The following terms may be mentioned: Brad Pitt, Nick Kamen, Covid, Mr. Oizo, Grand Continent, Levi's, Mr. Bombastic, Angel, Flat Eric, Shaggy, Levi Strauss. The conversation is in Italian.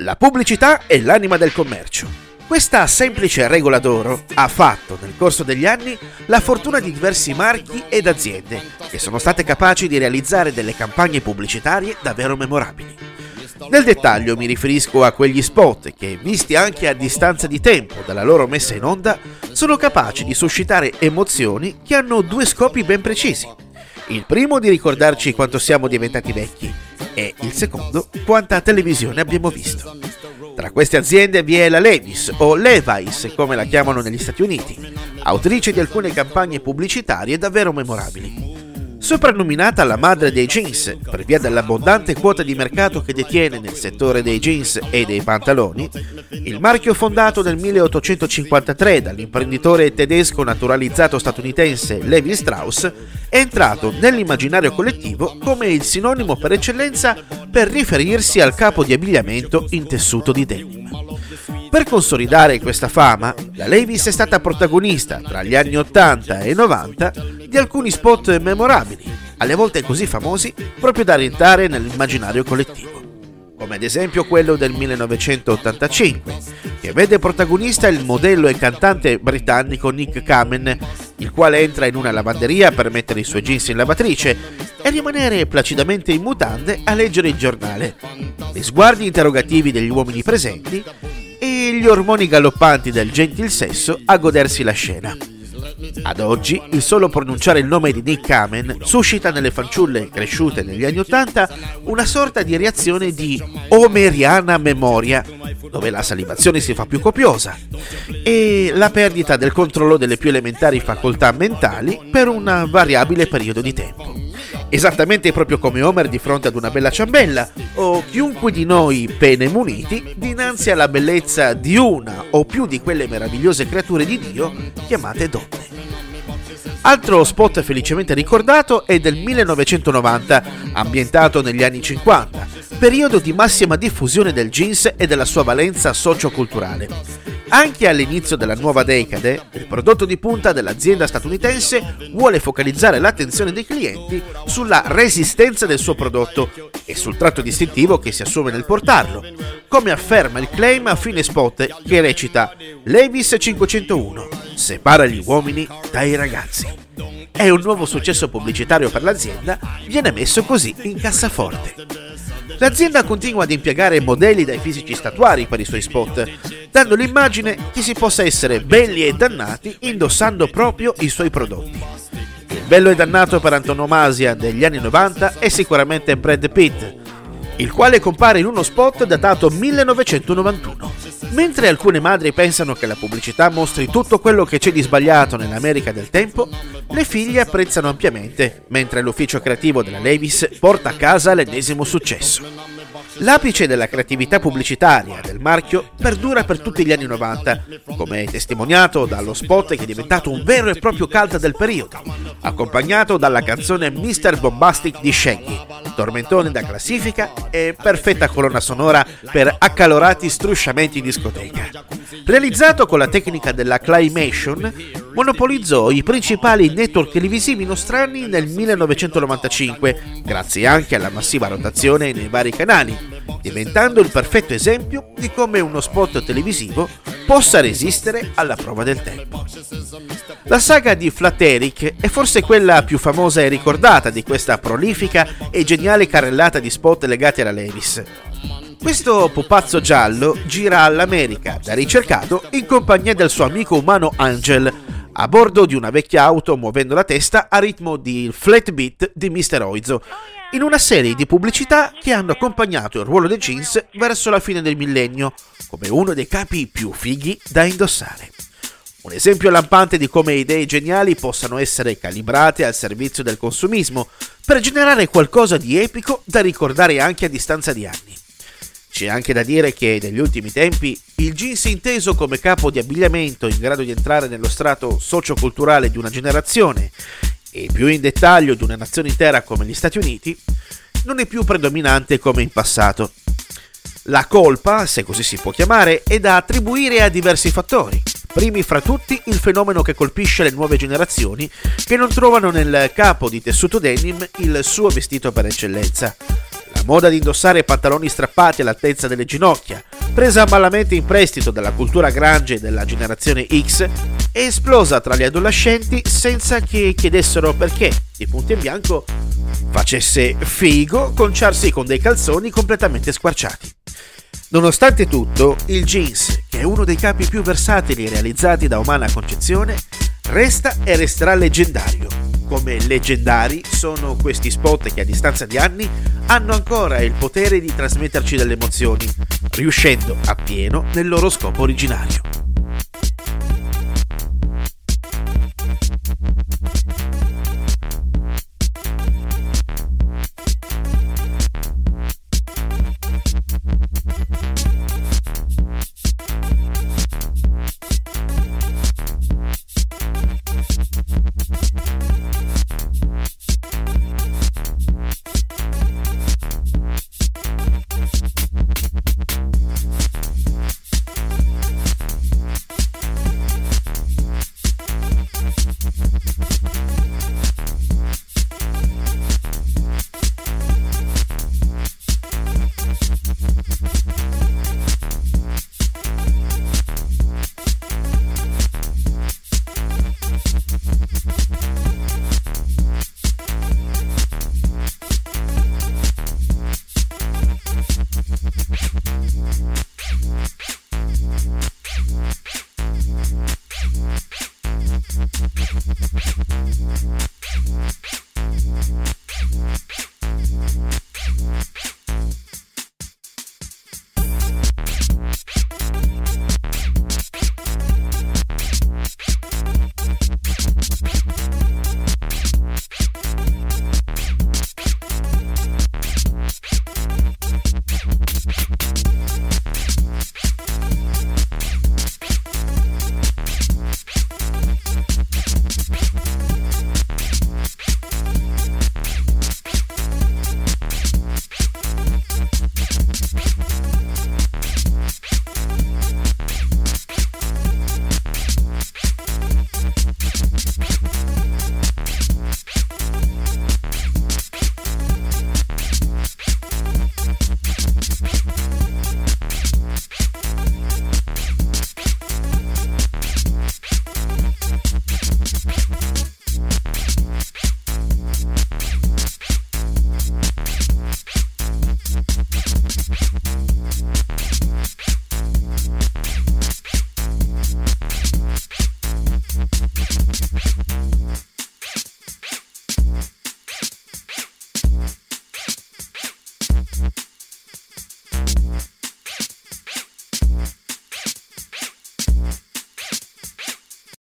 La pubblicità è l'anima del commercio. Questa semplice regola d'oro ha fatto, nel corso degli anni, la fortuna di diversi marchi ed aziende che sono state capaci di realizzare delle campagne pubblicitarie davvero memorabili. Nel dettaglio mi riferisco a quegli spot che, visti anche a distanza di tempo dalla loro messa in onda, sono capaci di suscitare emozioni che hanno due scopi ben precisi. Il primo di ricordarci quanto siamo diventati vecchi e il secondo quanta televisione abbiamo visto. Tra queste aziende vi è la Levi's, o Levi's come la chiamano negli Stati Uniti, autrice di alcune campagne pubblicitarie davvero memorabili. Soprannominata la madre dei jeans per via dell'abbondante quota di mercato che detiene nel settore dei jeans e dei pantaloni, il marchio fondato nel 1853 dall'imprenditore tedesco naturalizzato statunitense Levi Strauss è entrato nell'immaginario collettivo come il sinonimo per eccellenza per riferirsi al capo di abbigliamento in tessuto di denim. Per consolidare questa fama, la Levi's è stata protagonista tra gli anni 80 e 90 di alcuni spot memorabili, alle volte così famosi proprio da rientrare nell'immaginario collettivo, come ad esempio quello del 1985, che vede protagonista il modello e cantante britannico Nick Kamen, il quale entra in una lavanderia per mettere i suoi jeans in lavatrice e rimanere placidamente in mutande a leggere il giornale, gli sguardi interrogativi degli uomini presenti e gli ormoni galoppanti del gentil sesso a godersi la scena. Ad oggi, il solo pronunciare il nome di Nick Kamen suscita nelle fanciulle cresciute negli anni 80 una sorta di reazione di omeriana memoria, dove la salivazione si fa più copiosa e la perdita del controllo delle più elementari facoltà mentali per un variabile periodo di tempo. Esattamente proprio come Homer di fronte ad una bella ciambella, o chiunque di noi, pene muniti, dinanzi alla bellezza di una o più di quelle meravigliose creature di Dio chiamate donne. Altro spot felicemente ricordato è del 1990, ambientato negli anni 50, periodo di massima diffusione del jeans e della sua valenza socioculturale. Anche all'inizio della nuova decade, il prodotto di punta dell'azienda statunitense vuole focalizzare l'attenzione dei clienti sulla resistenza del suo prodotto e sul tratto distintivo che si assume nel portarlo, come afferma il claim a fine spot che recita «Levi's 501 separa gli uomini dai ragazzi». È un nuovo successo pubblicitario per l'azienda, viene messo così in cassaforte. L'azienda continua ad impiegare modelli dai fisici statuari per i suoi spot, dando l'immagine che si possa essere belli e dannati indossando proprio i suoi prodotti. Il bello e dannato per antonomasia degli anni 90 è sicuramente Brad Pitt, il quale compare in uno spot datato 1991. Mentre alcune madri pensano che la pubblicità mostri tutto quello che c'è di sbagliato nell'America del tempo, le figlie apprezzano ampiamente, mentre l'ufficio creativo della Levi's porta a casa l'ennesimo successo. L'apice della creatività pubblicitaria del marchio perdura per tutti gli anni 90, come testimoniato dallo spot che è diventato un vero e proprio cult del periodo, accompagnato dalla canzone Mr. Bombastic di Shaggy, tormentone da classifica e perfetta colonna sonora per accalorati strusciamenti in discoteca. Realizzato con la tecnica della claymation, monopolizzò i principali network televisivi nostrani nel 1995, grazie anche alla massiva rotazione nei vari canali, diventando il perfetto esempio di come uno spot televisivo possa resistere alla prova del tempo. La saga di Flat Eric è forse quella più famosa e ricordata di questa prolifica e geniale carrellata di spot legati alla Levi's. Questo pupazzo giallo gira all'America da ricercato in compagnia del suo amico umano Angel, a bordo di una vecchia auto muovendo la testa a ritmo di flat beat di Mr. Oizo, in una serie di pubblicità che hanno accompagnato il ruolo dei jeans verso la fine del millennio, come uno dei capi più fighi da indossare. Un esempio lampante di come idee geniali possano essere calibrate al servizio del consumismo per generare qualcosa di epico da ricordare anche a distanza di anni. C'è anche da dire che negli ultimi tempi il jeans inteso come capo di abbigliamento in grado di entrare nello strato socioculturale di una generazione e più in dettaglio di una nazione intera come gli Stati Uniti non è più predominante come in passato. La colpa, se così si può chiamare, è da attribuire a diversi fattori, primi fra tutti il fenomeno che colpisce le nuove generazioni che non trovano nel capo di tessuto denim il suo vestito per eccellenza. moda di indossare pantaloni strappati all'altezza delle ginocchia, presa malamente in prestito dalla cultura grunge della generazione X, è esplosa tra gli adolescenti senza che chiedessero perché, di punto in bianco, facesse figo conciarsi con dei calzoni completamente squarciati. Nonostante tutto, il jeans, che è uno dei capi più versatili realizzati da umana concezione, resta e resterà leggendario, come leggendari sono questi spot che a distanza di anni hanno ancora il potere di trasmetterci delle emozioni, riuscendo appieno nel loro scopo originario.